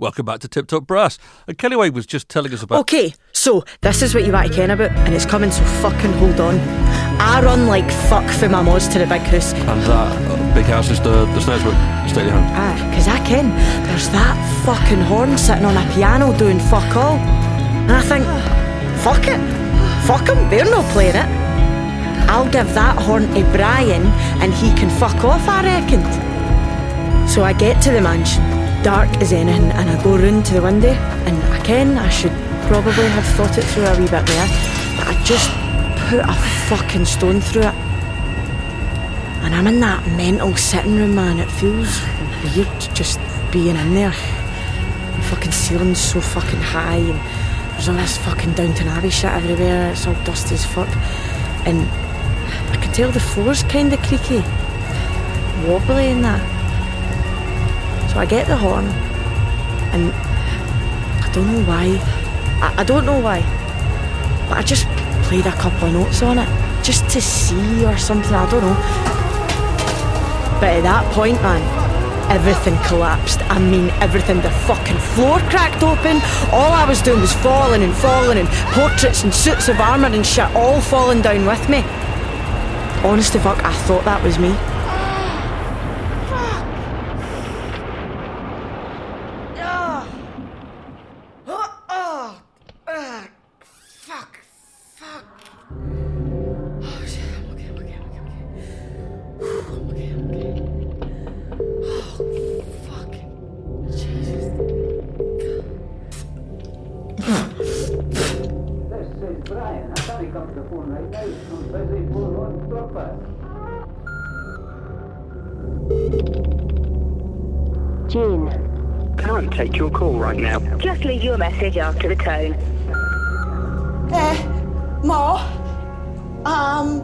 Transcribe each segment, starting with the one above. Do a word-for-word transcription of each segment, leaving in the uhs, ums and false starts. Welcome back to Tip Top Brass. And Kelly Wade was just telling us about... OK, so this is what you want to ken about, and it's coming, so fucking hold on. I run like fuck for my mods to the big house. And that big house is the, the Staineswood. Stay your hand. Ah, because I ken. There's that fucking horn sitting on a piano doing fuck all. And I think, fuck it. Fuck him, they're not playing it. I'll give that horn to Brian, and he can fuck off, I reckoned. So I get to the mansion... dark as anything, and I go round to the window, and I ken I should probably have thought it through a wee bit there, but I just put a fucking stone through it, and I'm in that mental sitting room, man. It feels weird just being in there. The fucking ceiling's so fucking high, and there's all this fucking Downton Abbey shit everywhere. It's all dusty as fuck, and I can tell the floor's kind of creaky, wobbly and that. So I get the horn, and I don't know why, I, I don't know why, but I just played a couple of notes on it, just to see or something, I don't know. But at that point, man, everything collapsed. I mean, everything. The fucking floor cracked open. All I was doing was falling and falling, and portraits and suits of armour and shit all falling down with me. Honest to fuck, I thought that was me. Message after the tone. Eh, uh, Ma, um,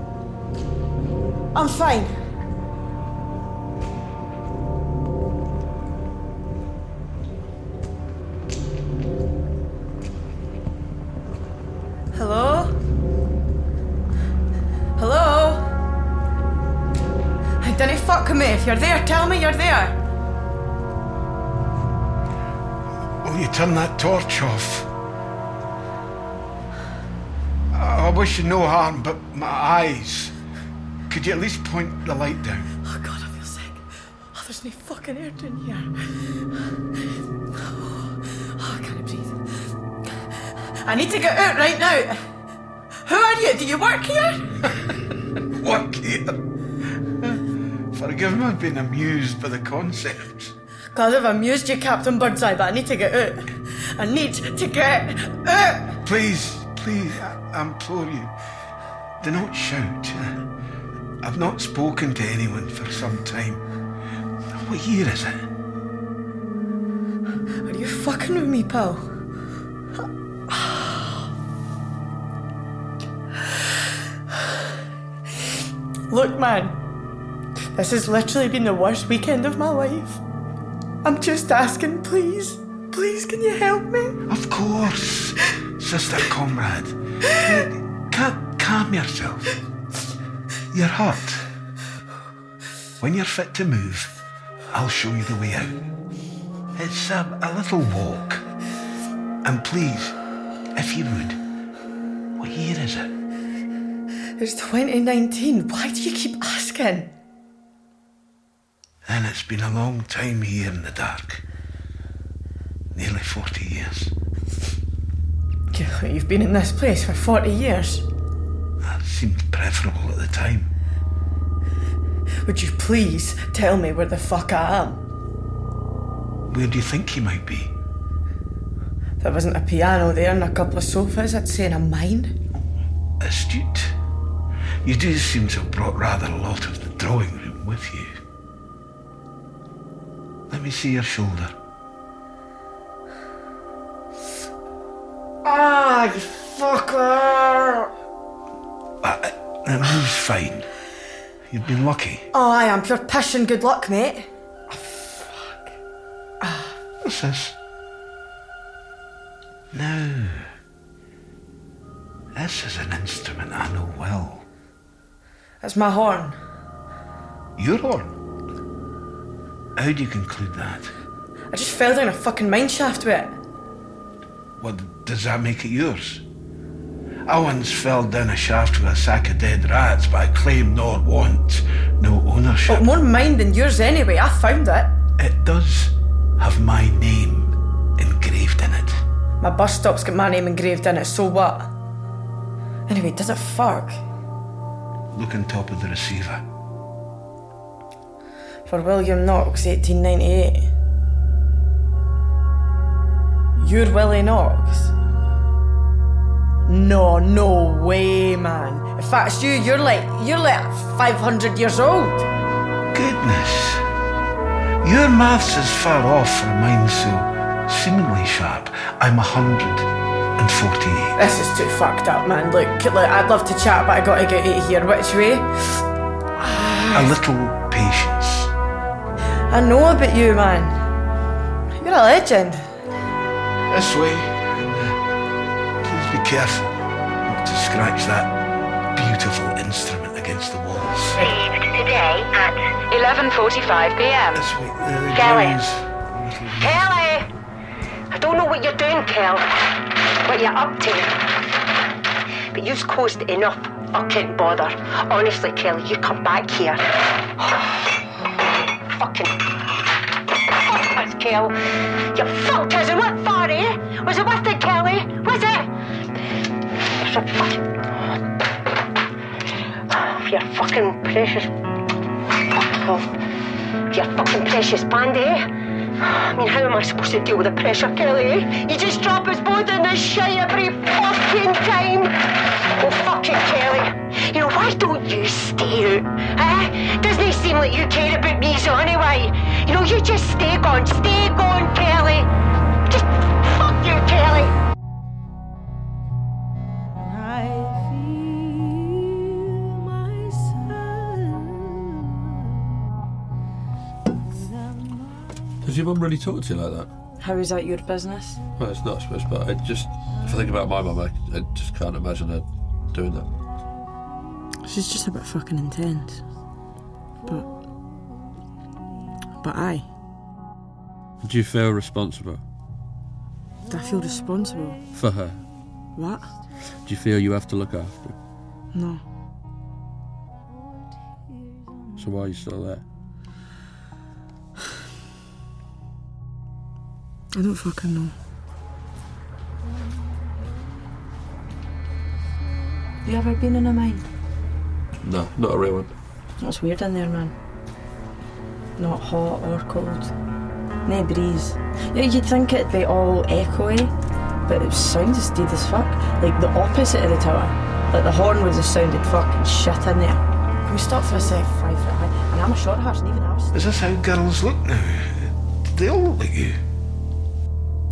I'm fine. Hello? Hello? I don't fuck me. If you're there, tell me you're there. You turn that torch off. I wish you no harm, but my eyes. Could you at least point the light down? Oh God, I feel sick. Oh, there's no fucking air down here. Oh, oh, I can't breathe. I need to get out right now. Who are you? Do you work here? Work here? Forgive me, I've been amused by the concept. God, I've amused you, Captain Birdseye, but I need to get out. I need to get out. Please, please, I implore you, do not shout. I've not spoken to anyone for some time. What year is it? Are you fucking with me, pal? Look, man, this has literally been the worst weekend of my life. I'm just asking, please, please, can you help me? Of course, sister comrade. Can't calm yourself. You're hurt. When you're fit to move, I'll show you the way out. It's a, a little walk. And please, if you would, what year is it? It's twenty nineteen. Why do you keep asking? And it's been a long time here in the dark. Nearly forty years. You've been in this place for forty years? That seemed preferable at the time. Would you please tell me where the fuck I am? Where do you think you might be? There wasn't a piano there and a couple of sofas, I'd say in a mine. Astute. You do seem to have brought rather a lot of the drawing room with you. Let me see your shoulder. Ah, you fucker! That, that moves fine. You've been lucky. Oh, I am pure pish and good luck, mate. Oh, fuck. Ah. What's this? No. This is an instrument I know well. It's my horn. Your horn? How do you conclude that? I just fell down a fucking mine shaft with it. Well, does that make it yours? I once fell down a shaft with a sack of dead rats, but I claim nor want no ownership. Well, more mine than yours anyway, I found it. It does have my name engraved in it. My bus stop's got my name engraved in it, so what? Anyway, does it fuck? Look on top of the receiver. For William Knox, eighteen ninety-eight. You're Willie Knox? No, no way, man. If that's you, you're like, you're like five hundred years old. Goodness. Your maths is far off from mine, so seemingly sharp. I'm one hundred forty-eight. This is too fucked up, man. Look, look, I'd love to chat, but I gotta get out of here. Which way? A little patience. I know about you, man. You're a legend. This way. And, uh, please be careful not to scratch that beautiful instrument against the walls. Saved today at eleven forty-five p m. This way. Uh, Kelly. Kelly! I don't know what you're doing, Kel. What you're up to. But you've caused enough fucking bother. Honestly, Kelly, you come back here. fucking... Fuck us, Kel. You fucked us and went far, eh? Was it worth it, Kelly? Was it? It's a fucking... Oh, your fucking precious... Fuck off. Your fucking precious band, eh? I mean, how am I supposed to deal with the pressure, Kelly, eh? You just drop us both in this shit every fucking time. Oh, fuck it, Kelly. You know, why don't you stay out? Eh? Doesn't it seem like you care about me, so anyway. You know, you just stay gone. Stay gone, Kelly. Just fuck you, Kelly. Does your mum really talk to you like that? How is that your business? Well, it's not, I suppose, but I just... If I think about my mum, I, I just can't imagine her doing that. She's just a bit fucking intense. But... But aye. Do you feel responsible? Do I feel responsible? For her? What? Do you feel you have to look after her? No. So why are you still there? I don't fucking know. Have you ever been in a mine? No, not a real one. That's weird in there, man. Not hot or cold. No breeze. Yeah, you'd think it'd be all echoey, but it sounded steady as fuck. Like the opposite of the tower. Like the horn would have sounded fucking shit in there. Can we stop for a sec? Five foot high. And I'm a short horse, and even I was... Is this how girls look now? They all look like you.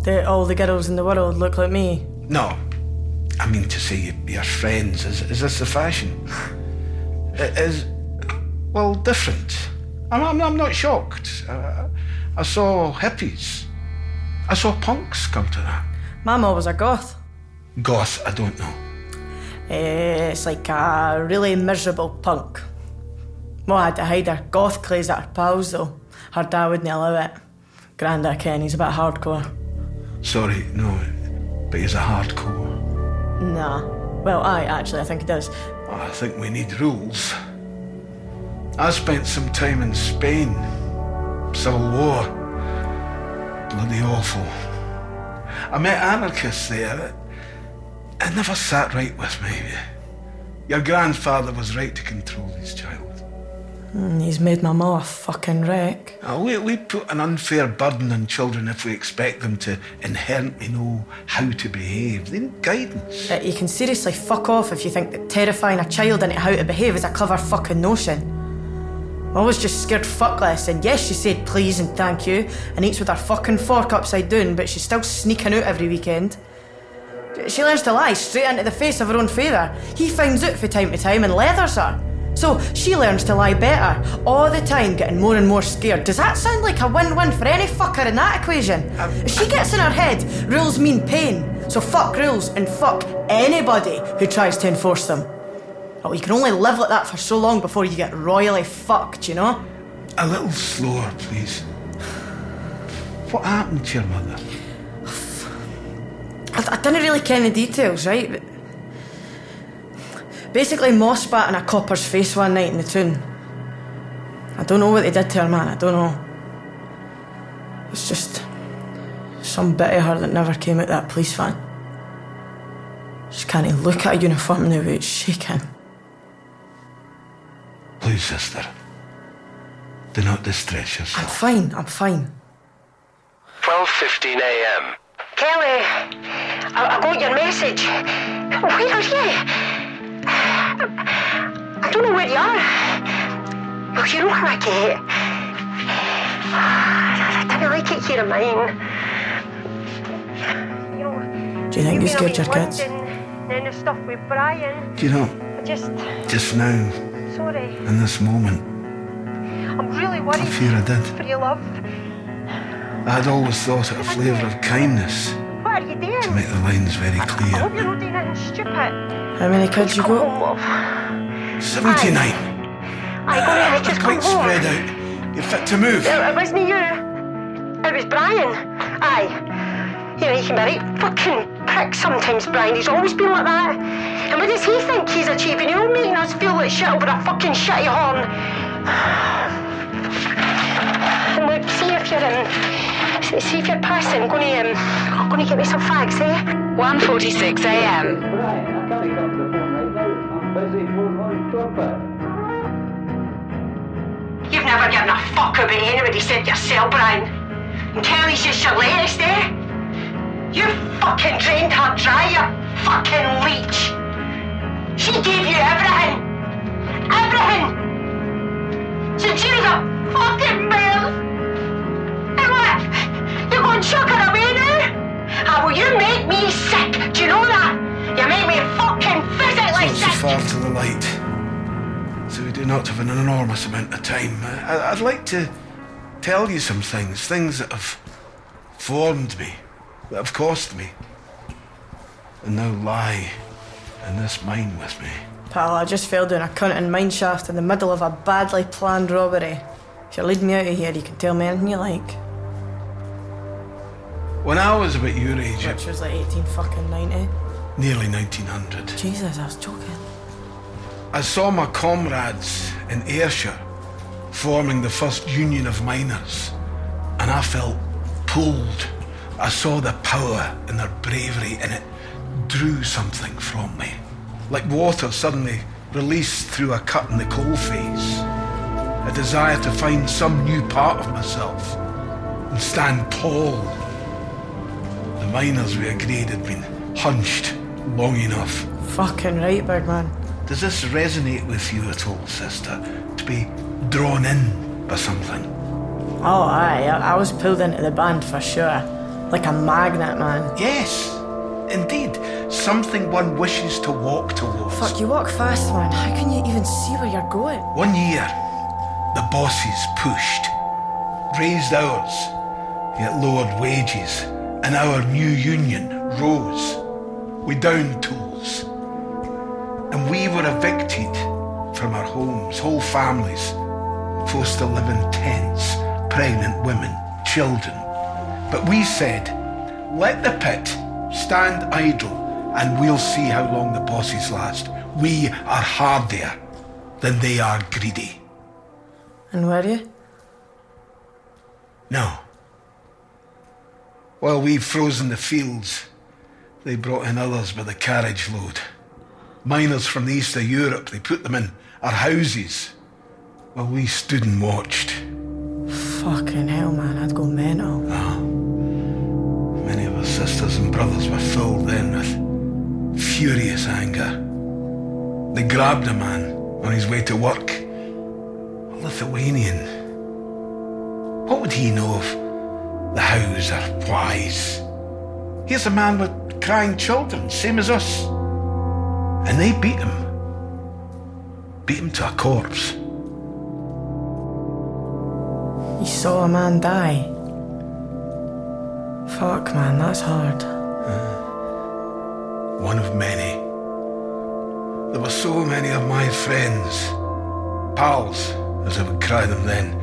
That all the girls in the world look like me? No. I mean to say you, you're friends. Is, is this the fashion? It is, well, different. I'm, I'm, I'm not shocked. I, I saw hippies. I saw punks come to that. Mama was a goth. Goth, I don't know. Uh, it's like a really miserable punk. Well, I had to hide her goth clothes at her pals, though. Her dad wouldn't allow it. Granda Kenny's a bit hardcore. Sorry, no, but he's a hardcore. Nah. Well, I actually, I think he does. Well, I think we need rules. I spent some time in Spain. Civil War. Bloody awful. I met anarchists there. It never sat right with me. Your grandfather was right to control his child. He's made my mum a fucking wreck. Uh, we, we put an unfair burden on children if we expect them to inherently know how to behave. They need guidance. Uh, you can seriously fuck off if you think that terrifying a child into how to behave is a clever fucking notion. I was just scared fuckless, and yes, she said please and thank you, and eats with her fucking fork upside down, but she's still sneaking out every weekend. She learns to lie straight into the face of her own father. He finds out from time to time and leathers her. So she learns to lie better, all the time getting more and more scared. Does that sound like a win-win for any fucker in that equation? Um, if she gets in her head, rules mean pain. So fuck rules and fuck anybody who tries to enforce them. Oh, you can only live like that for so long before you get royally fucked, you know? A little slower, please. What happened to your mother? I, I didn't really ken the details, right? But basically, Moss spat in a copper's face one night in the tune. I don't know what they did to her, man. I don't know. It's just some bit of her that never came out that police van. She can't look at a uniform now without shaking. Please, sister, do not distress yourself. I'm fine, I'm fine. twelve fifteen a.m. Kelly, I, I got your message. Where are you? I, I don't know where you are. Well, you know how I get. I, I didn't like it here in mine. You know, do you think you, you scared your kids? And then the stuff with Brian. Do you know? I just, just now. Sorry. In this moment. I'm really worried. I fear I did. For your love. I'd always thought it a flavour of kindness. What are you doing? To make the lines very clear. I hope you're not doing anything stupid. How many kids you got? seventy-nine. I got it. I just come home. You're quite spread out. You're fit to move. It, it wasn't you. It was Brian. Aye. You know, he can be a right fucking prick sometimes, Brian. He's always been like that. And what does he think he's achieving? He's all making us feel like shit over a fucking shitty horn. And look, see if you're in. See if you're passing. I'm gonna, um, I'm gonna get me some fags, eh? one forty-six a.m. Right, I can't get up to the phone right now. I'm busy phone on proper. You've never given a fuck about anybody said yourself, Brian. And Kelly's just your latest, eh? You fucking drained her dry, you fucking leech. She gave you everything. Everything. So she was a fucking male. You're going to chuck it away now? Ah, well, you make me sick. Do you know that? You make me fucking physically sick. It's not so far to the light, so we do not have an enormous amount of time. I, I'd like to tell you some things, things that have formed me, that have cost me, and now lie in this mine with me. Pal, I just fell down a cunt and mine shaft in the middle of a badly planned robbery. If you're leading me out of here, you can tell me anything you like. When I was about your age... Which was like eighteen fucking ninety. Nearly nineteen hundred. Jesus, I was joking. I saw my comrades in Ayrshire forming the first union of miners, and I felt pulled. I saw the power in their bravery, and it drew something from me. Like water suddenly released through a cut in the coal face. A desire to find some new part of myself and stand tall. The miners, we agreed, had been hunched long enough. Fucking right, Birdman. Does this resonate with you at all, sister? To be drawn in by something? Oh, aye. I, I was pulled into the band for sure. Like a magnet, man. Yes, indeed. Something one wishes to walk towards. Fuck, you walk fast, man. How can you even see where you're going? One year, the bosses pushed. Raised hours, yet lowered wages. And our new union rose. We downed tools. And we were evicted from our homes, whole families, forced to live in tents, pregnant women, children. But we said, let the pit stand idle and we'll see how long the bosses last. We are hardier than they are greedy. And were you? No. While we've frozen the fields, they brought in others by the carriage load. Miners from the east of Europe, they put them in our houses while we stood and watched. Fucking hell, man, I'd go mental. Oh. Many of our sisters and brothers were filled then with furious anger. They grabbed a man on his way to work, a Lithuanian. What would he know of the hows are wise? Here's a man with crying children, same as us. And they beat him. Beat him to a corpse. You saw a man die? Fuck, man, that's hard. Uh, one of many. There were so many of my friends. Pals, as I would cry them then.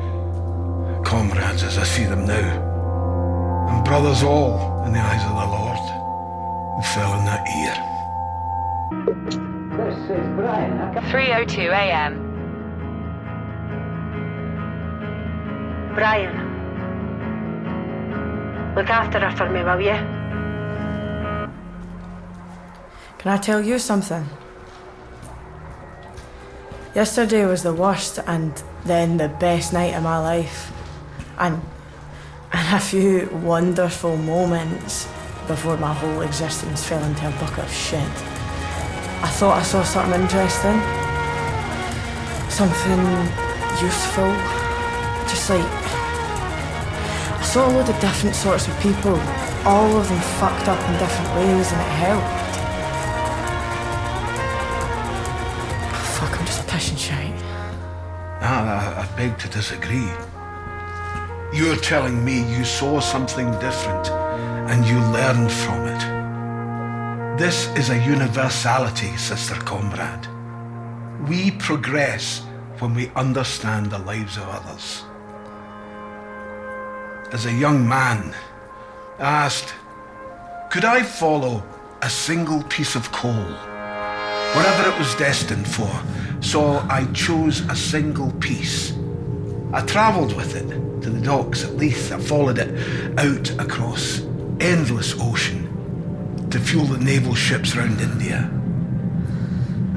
Comrades, as I see them now. and brothers all in the eyes of the Lord, who fell in that ear. This is Brian. three oh two a m Brian, look after her for me, will you? Can I tell you something? Yesterday was the worst and then the best night of my life, and, and a few wonderful moments before my whole existence fell into a bucket of shit. I thought I saw something interesting, something useful, just like, I saw a load of different sorts of people, all of them fucked up in different ways, and it helped. I, I beg to disagree. You're telling me you saw something different and you learned from it. This is a universality, sister comrade. We progress when we understand the lives of others. As a young man, I asked, could I follow a single piece of coal, whatever it was destined for? So I chose a single piece. I travelled with it to the docks at Leith. I followed it out across endless ocean to fuel the naval ships round India.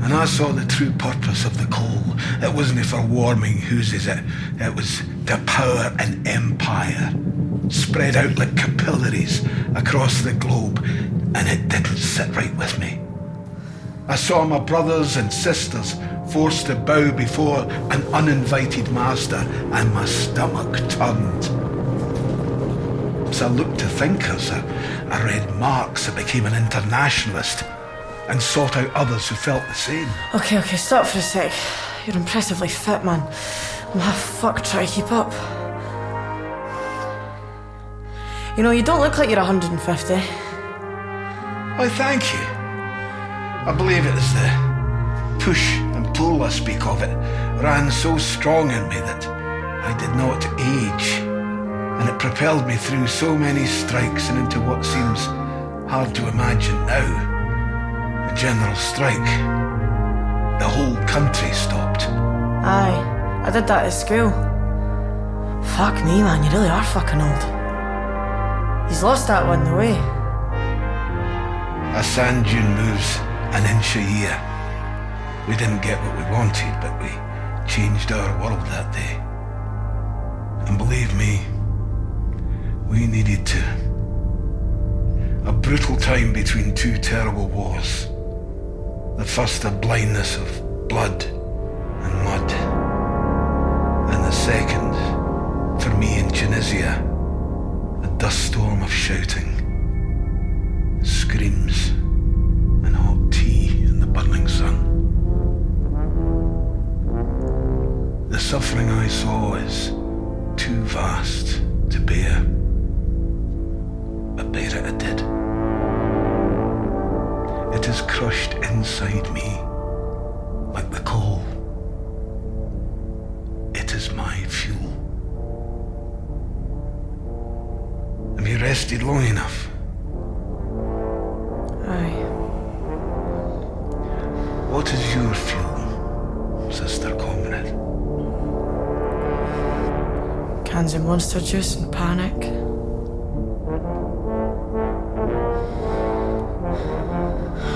And I saw the true purpose of the coal. It wasn't for warming houses, it, it was to power an empire, spread out like capillaries across the globe, and it didn't sit right with me. I saw my brothers and sisters forced to bow before an uninvited master, and my stomach turned. So I looked to thinkers. I, I read Marx. I became an internationalist and sought out others who felt the same. Okay, okay, stop for a sec. You're impressively fit, man. I'm half fucked trying to keep up. You know, you don't look like you're one hundred fifty. Why, thank you. I believe it is the push pull I speak of, it ran so strong in me that I did not age, and it propelled me through so many strikes and into what seems hard to imagine now, a general strike. The whole country stopped. Aye, I did that at school. Fuck me, man, you really are fucking old. He's lost that one the way. A sand dune moves an inch a year. We didn't get what we wanted, but we changed our world that day. And believe me, we needed to. A brutal time between two terrible wars. The first, a blindness of blood and mud. And the second, for me in Tunisia, a dust storm of shouting, screams, and hot tea in the burning sun. The suffering I saw is too vast to bear, but bear it I did. It is crushed inside me like the coal. It is my fuel. Have you rested long enough? Aye. What is your fuel, sister comrade? Cans of monster juice and panic.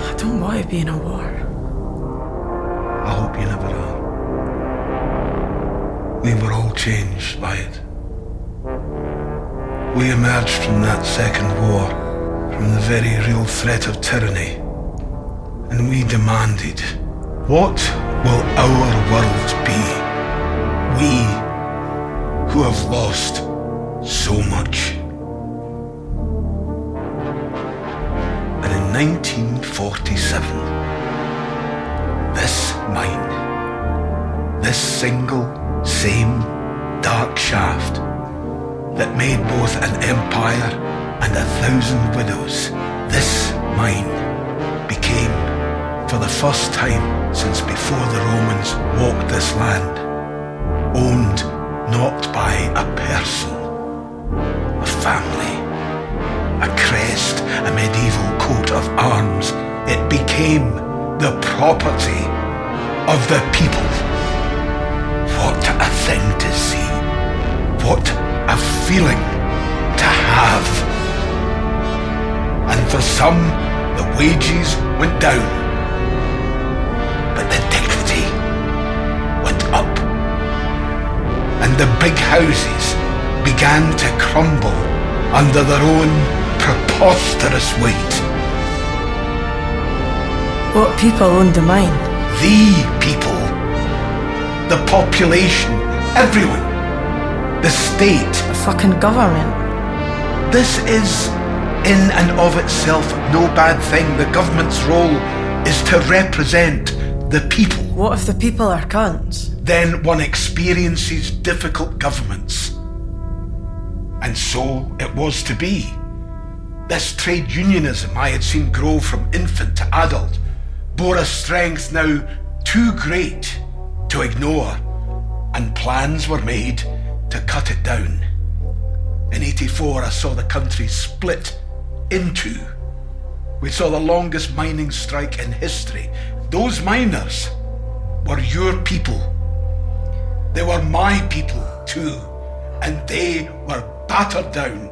I don't want to be in a war. I hope you never are. We were all changed by it. We emerged from that second war, from the very real threat of tyranny, and we demanded, what will our world be? We who have lost so much. And in nineteen forty-seven, this mine, this single same dark shaft that made both an empire and a thousand widows, this mine became, for the first time since before the Romans walked this land, owned not by a person, a family, a crest, a medieval coat of arms. It became the property of the people. What a thing to see. What a feeling to have. And for some, the wages went down, but the dignity went up. And the big houses began to crumble under their own preposterous weight. What people undermine? The people. The population. Everyone. The state. The fucking government. This is, in and of itself, no bad thing. The government's role is to represent the people. What if the people are cunts? Then one experiences difficult governments. And so it was to be. This trade unionism I had seen grow from infant to adult bore a strength now too great to ignore, and plans were made to cut it down. In eighty-four, I saw the country split in two. We saw the longest mining strike in history. Those miners were your people. They were my people too, and they were battered down,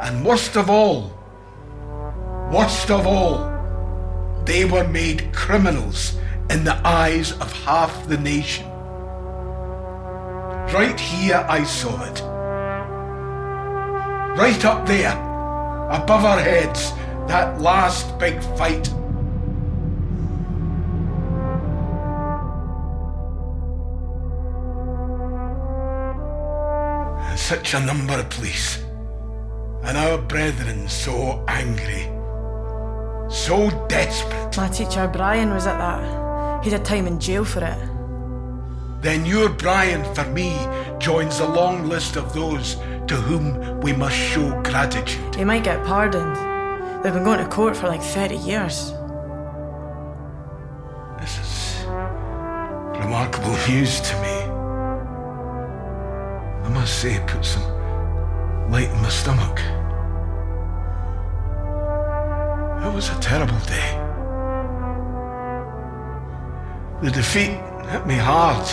and worst of all, worst of all, they were made criminals in the eyes of half the nation. Right here I saw it. Right up there, above our heads, that last big fight. Such a number of police, and our brethren so angry, so desperate. My teacher Brian was at that. He had time in jail for it. Then your Brian, for me, joins the long list of those to whom we must show gratitude. They might get pardoned. They've been going to court for like thirty years. This is remarkable news to me. I must say, it put some light in my stomach. It was a terrible day. The defeat hit me hard,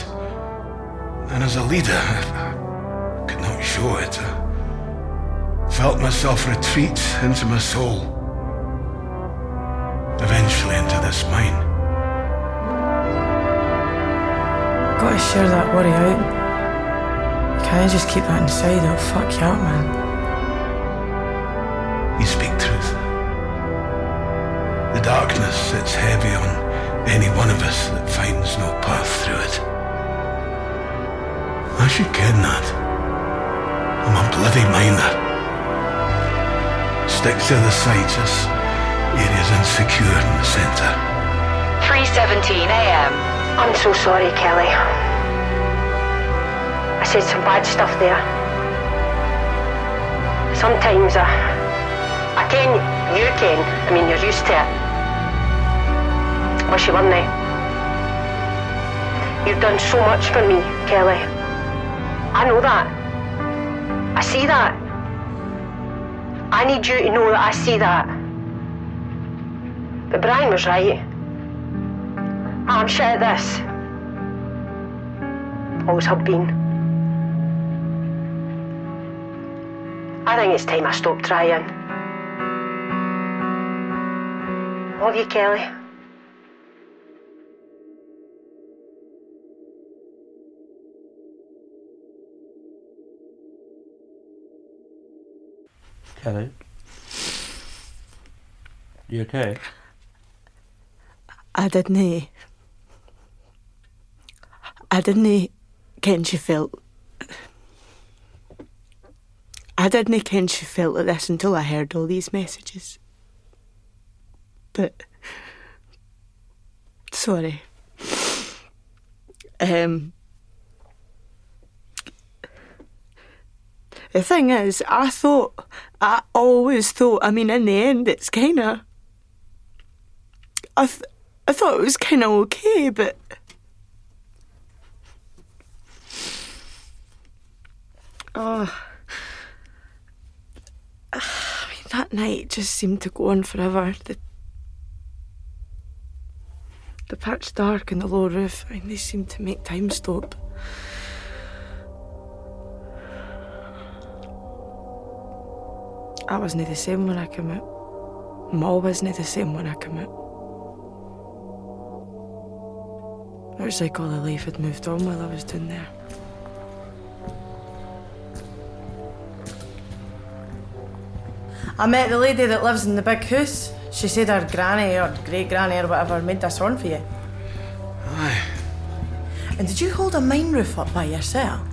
and as a leader, I could not show it. I felt myself retreat into my soul, eventually into this mine. Gotta share that worry out. Can I just keep that inside? It'll fuck you up, man. You speak truth. The darkness sits heavy on any one of us that finds no path through it. I should ken that. I'm a bloody miner. Stick to the site, this area's insecure in the centre. three seventeen a.m. I'm so sorry, Kelly. I said some bad stuff there. Sometimes I... I ken, you ken. I mean, you're used to it. Wish you weren't there. You've done so much for me, Kelly. I know that. I see that. I need you to know that I see that. But Brian was right. I'm shit at this. Always have been. I think it's time I stop trying. Love you, Kelly. Kelly? You okay? I didn't... I didn't... ken she felt... I didn't ken she felt like this until I heard all these messages. But... Sorry. Um, the thing is, I thought... I always thought... I mean, in the end, it's kind of... I, th- I thought it was kind of okay, but... Oh... I mean, that night just seemed to go on forever. The, the pitch dark and the low roof, I mean, they seemed to make time stop. I wasn't the same when I came out. Ma wasn't the same when I came out. It was like all the life had moved on while I was down there. I met the lady that lives in the big house. She said her granny or great-granny or whatever made this one for you. Aye. And did you hold a mine roof up by yourself?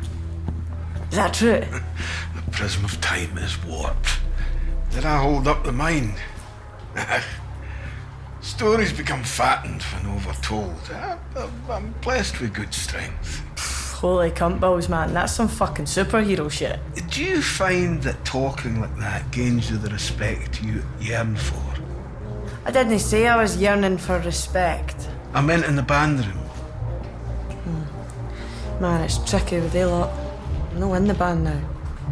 Is that true? The prism of time is warped. Did I hold up the mine? Stories become fattened when overtold. I, I, I'm blessed with good strength. Holy cumpballs, man, that's some fucking superhero shit. Do you find that talking like that gains you the respect you yearn for? I didn't say I was yearning for respect. I meant in the band room. Hmm. Man, it's tricky with they lot. I'm not in the band now.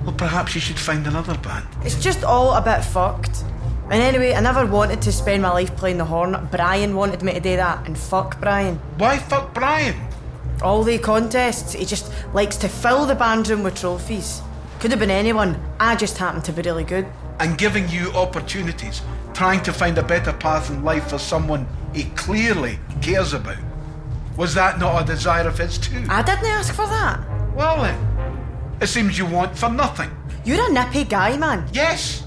Well, perhaps you should find another band. It's just all a bit fucked. And anyway, I never wanted to spend my life playing the horn. Brian wanted me to do that, and fuck Brian. Why fuck Brian? All the contests, he just likes to fill the band room with trophies. Could have been anyone, I just happened to be really good. And giving you opportunities, trying to find a better path in life for someone he clearly cares about. Was that not a desire of his too? I didn't ask for that. Well then, it seems you want for nothing. You're a nippy guy, man. Yes,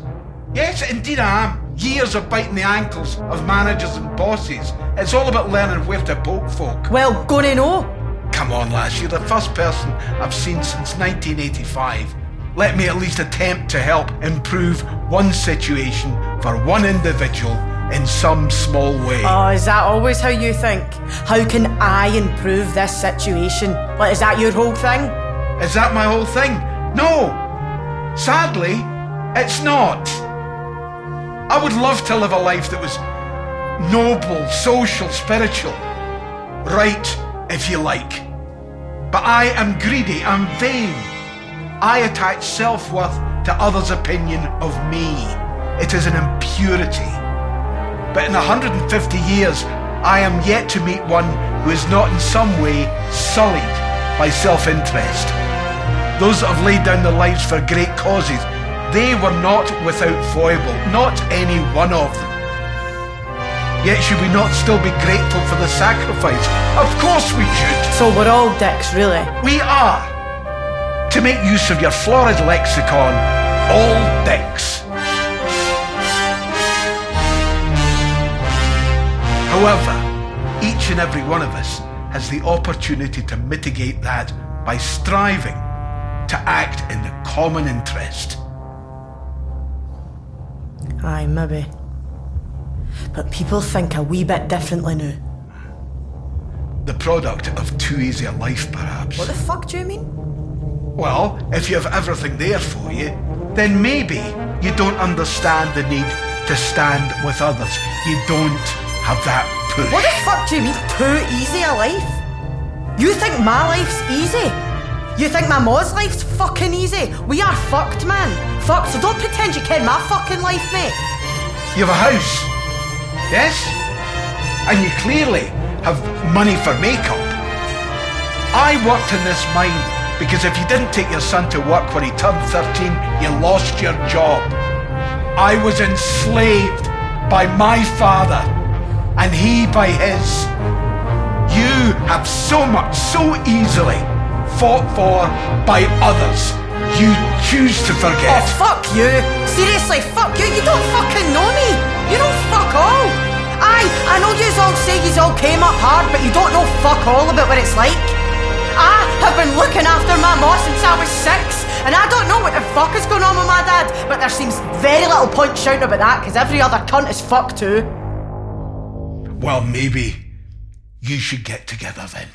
yes indeed I am. Years of biting the ankles of managers and bosses. It's all about learning where to poke folk. Well, gonna know. Come on, lass, you're the first person I've seen since nineteen eighty-five. Let me at least attempt to help improve one situation for one individual in some small way. Oh, is that always how you think? How can I improve this situation? Like, is that your whole thing? Is that my whole thing? No! Sadly, it's not. I would love to live a life that was noble, social, spiritual, right, if you like. But I am greedy, I'm vain. I attach self-worth to others' opinion of me. It is an impurity. But in one hundred fifty years, I am yet to meet one who is not in some way sullied by self-interest. Those that have laid down their lives for great causes, they were not without foible, not any one of them. Yet should we not still be grateful for the sacrifice? Of course we should! So we're all dicks, really? We are! To make use of your florid lexicon, all dicks. However, each and every one of us has the opportunity to mitigate that by striving to act in the common interest. Aye, maybe. But people think a wee bit differently now. The product of too easy a life, perhaps. What the fuck do you mean? Well, if you have everything there for you, then maybe you don't understand the need to stand with others. You don't have that push. What the fuck do you mean, too easy a life? You think my life's easy? You think my ma's life's fucking easy? We are fucked, man. Fuck, so don't pretend you ken my fucking life, mate. You have a house. Yes? And you clearly have money for makeup. I worked in this mine because if you didn't take your son to work when he turned thirteen, you lost your job. I was enslaved by my father and he by his. You have so much, so easily fought for by others. You choose to forget. Oh, fuck you. Seriously, fuck you. You don't fucking know me. You know fuck all. Aye, I know yous all say yous all came up hard, but you don't know fuck all about what it's like. I have been looking after my ma since I was six, and I don't know what the fuck is going on with my dad, but there seems very little point shouting about that, because every other cunt is fucked too. Well, maybe you should get together then.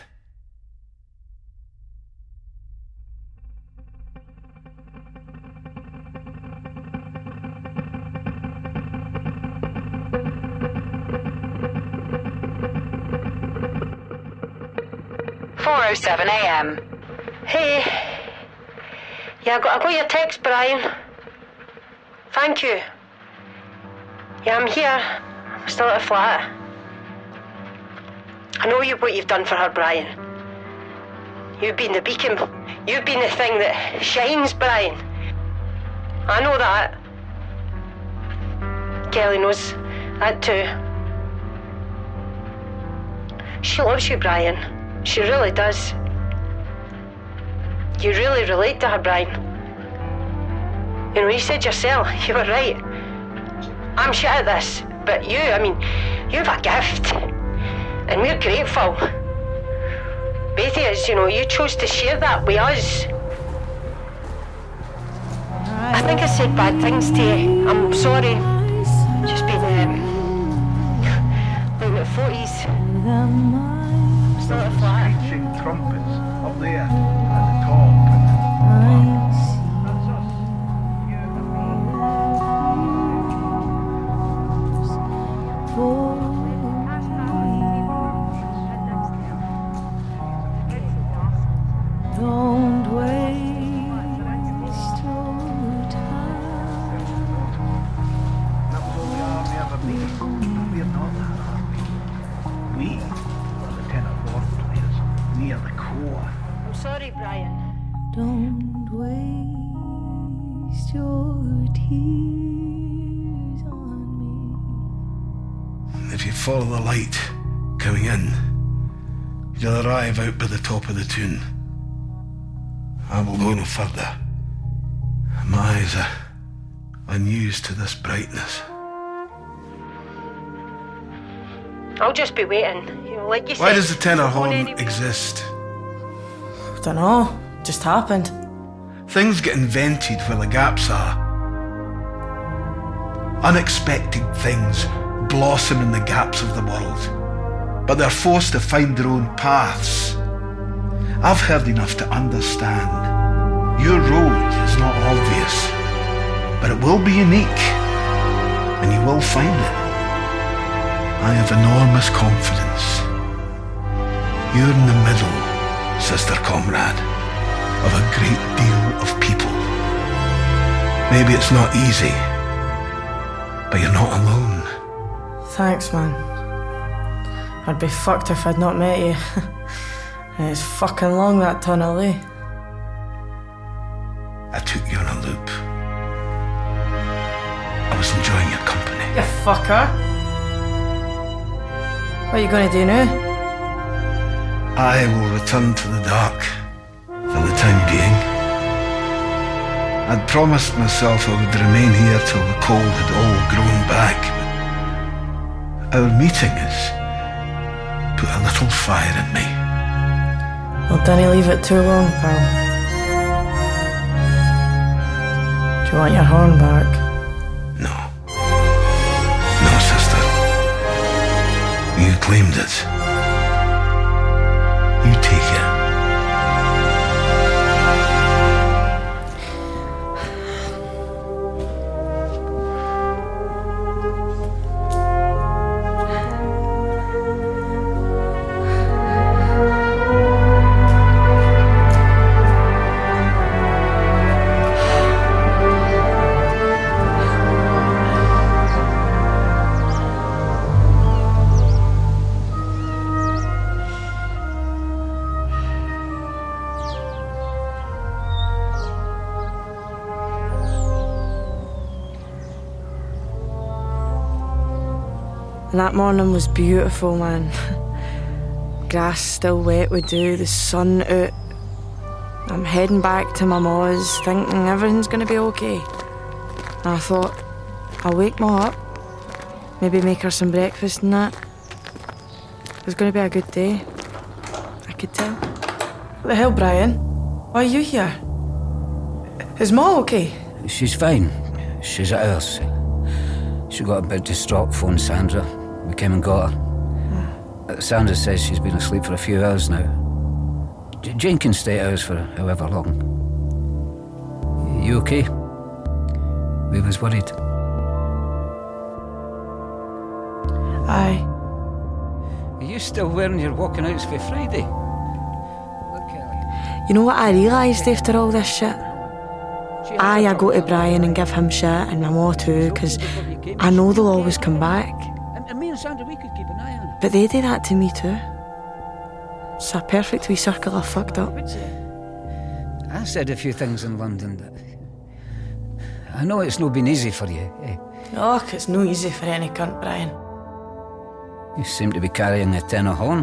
four oh seven a.m. Hey. Yeah, I got, I got your text, Brian. Thank you. Yeah, I'm here. I'm still at a flat. I know you, what you've done for her, Brian. You've been the beacon. You've been the thing that shines, Brian. I know that. Kelly knows that too. She loves you, Brian. She really does. You really relate to her, Brian. You know, you said yourself, you were right. I'm shit at this, but you, I mean, you've a gift. And we're grateful. Betty is, you know, you chose to share that with us. I think I said bad things to you. I'm sorry. Just been, um, like, forties. Still at a flat. Screeching trumpets up there at the top. That's us. You. Don't wait. Sorry, Brian. Don't waste your tears on me. If you follow the light coming in, you'll arrive out by the top of the tune. I will go no further. My eyes are unused to this brightness. I'll just be waiting. You know, like you said. Why does the tenor horn exist? I don't know, it just happened. Things get invented where the gaps are. Unexpected things blossom in the gaps of the world, but they're forced to find their own paths. I've heard enough to understand your road is not obvious, but it will be unique, and you will find it. I have enormous confidence. You're in the middle, sister comrade, of a great deal of people. Maybe it's not easy, but you're not alone. Thanks, man. I'd be fucked if I'd not met you. It's fucking long, that tunnel, eh? I took you on a loop. I was enjoying your company. You fucker! What are you going to do now? I will return to the dark for the time being. I'd promised myself I would remain here till the cold had all grown back. But our meeting has put a little fire in me. Well, don't leave it too long, pal. Do you want your horn back? No. No, sister. You claimed it. And that morning was beautiful, man. Grass still wet with dew, the sun out. I'm heading back to my ma's, thinking everything's going to be okay. And I thought, I'll wake ma up, maybe make her some breakfast and that. It was going to be a good day, I could tell. What the hell, Brian? Why are you here? Is ma okay? She's fine. She's at ours. She got a bit distraught, phoned Sandra. We came and got her. Mm. Sandra says she's been asleep for a few hours now. J- Jane can stay at ours for however long. You okay? We was worried. Aye. Are you still wearing your walking outs for Friday? Look, Kelly. You know what I realised after all this shit? Aye, I go to Brian and give him shit, and my maw too, because I know they'll always come back. But they do that to me too. It's a perfect wee circle I fucked up. I said a few things in London that... I know it's no been easy for you, eh? Och, it's no easy for any cunt, Brian. You seem to be carrying a tenor horn.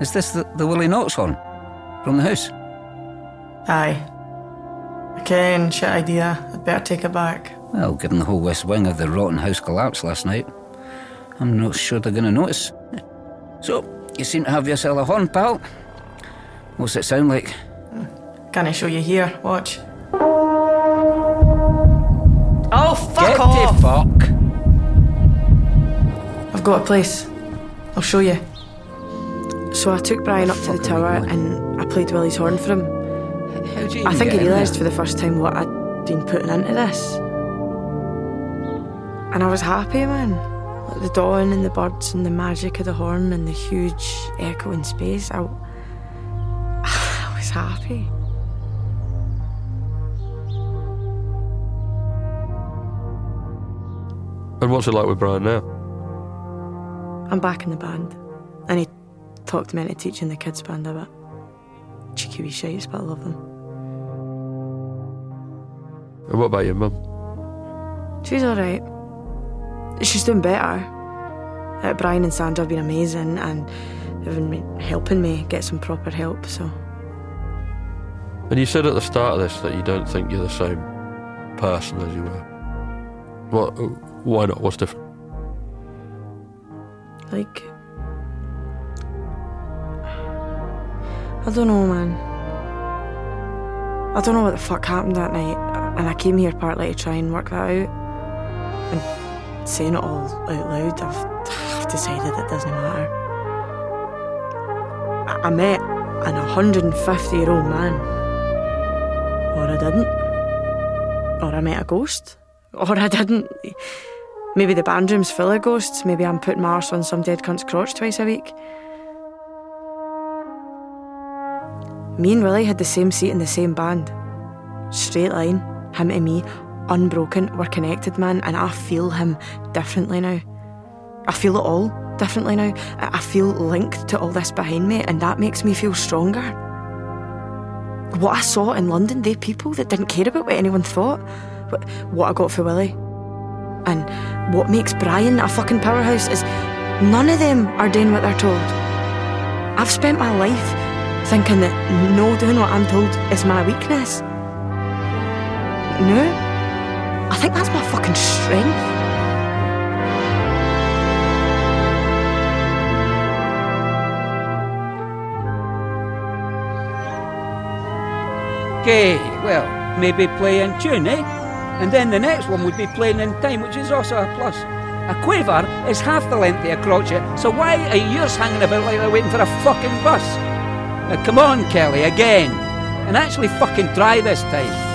Is this the, the Willie Knox horn? From the house? Aye. Again, shit idea. I'd better take it back. Well, given the whole West Wing of the rotten house collapse last night, I'm not sure they're going to notice. So, you seem to have yourself a horn, pal. What's it sound like? Can I show you here? Watch. Oh, fuck Get off! Fuck. I've got a place. I'll show you. So I took Brian up to the tower and I played Willie's horn for him. I think he realised for the first time what I'd been putting into this. And I was happy, man. Like the dawn and the birds and the magic of the horn and the huge echo in space. I, I was happy. And what's it like with Brian now? I'm back in the band. And he talked me into teaching the kids band a bit. Cheeky wee shites, but I love them. And what about your mum? She's alright. She's doing better. Uh, Brian and Sandra have been amazing and they've been helping me get some proper help, so... And you said at the start of this that you don't think you're the same person as you were. What? Why not? What's different? Like... I don't know, man. I don't know what the fuck happened that night, and I came here partly to try and work that out. And saying it all out loud, I've, I've decided it doesn't matter. I, I met an one hundred fifty year old man. Or I didn't. Or I met a ghost. Or I didn't. Maybe the band room's full of ghosts. Maybe I'm putting my arse on some dead cunt's crotch twice a week. Me and Willie had the same seat in the same band. Straight line, him and me, unbroken, we're connected, man, and I feel him differently now. I feel it all differently now. I feel linked to all this behind me, and that makes me feel stronger. What I saw in London, they people that didn't care about what anyone thought, what I got for Willie, and what makes Brian a fucking powerhouse is none of them are doing what they're told. I've spent my life thinking that no doing what I'm told is my weakness. No, I think that's my fucking strength. Okay, well, maybe play in tune, eh? And then the next one would be playing in time, which is also a plus. A quaver is half the length of a crotchet, so why are yours hanging about like they're waiting for a fucking bus? Now come on, Kelly, again. And actually fucking try this time.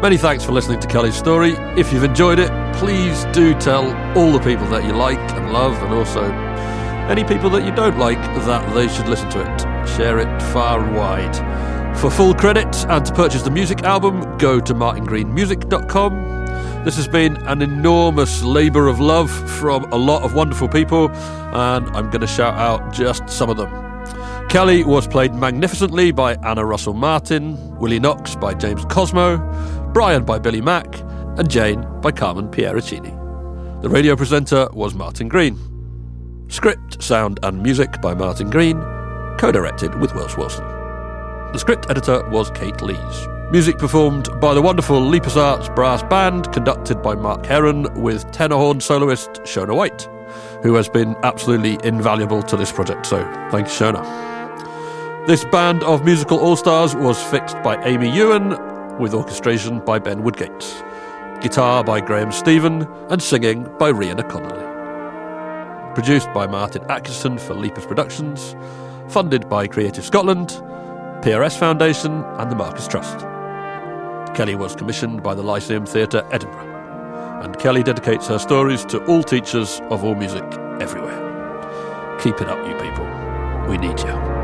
Many thanks for listening to Keli's story. If you've enjoyed it, please do tell all the people that you like and love, and also any people that you don't like, that they should listen to it. Share it far and wide. For full credits and to purchase the music album, go to martin green music dot com. This has been an enormous labour of love from a lot of wonderful people, and I'm going to shout out just some of them. Keli was played magnificently by Anna Russell Martin, Willie Knox by James Cosmo, Brian by Billy Mack, and Jane by Carmen Pieraccini. The radio presenter was Martin Green. Script, sound and music by Martin Green, co-directed with Welsh Wilson. The script editor was Kate Lees. Music performed by the wonderful Leapers Arts Brass Band, conducted by Mark Heron, with tenor horn soloist Shona White. who has been absolutely invaluable to this project. So thanks, Shona. This band of musical all-stars was fixed by Amy Ewan, with orchestration by Ben Woodgates, guitar by Graham Stephen, and singing by Rhianna Connolly. Produced by Martin Atkinson for Leapers Productions, funded by Creative Scotland, P R S Foundation and the Marcus Trust. KELI was commissioned by the Lyceum Theatre Edinburgh, and KELI dedicates her stories to all teachers of all music everywhere. Keep it up, you people. We need you.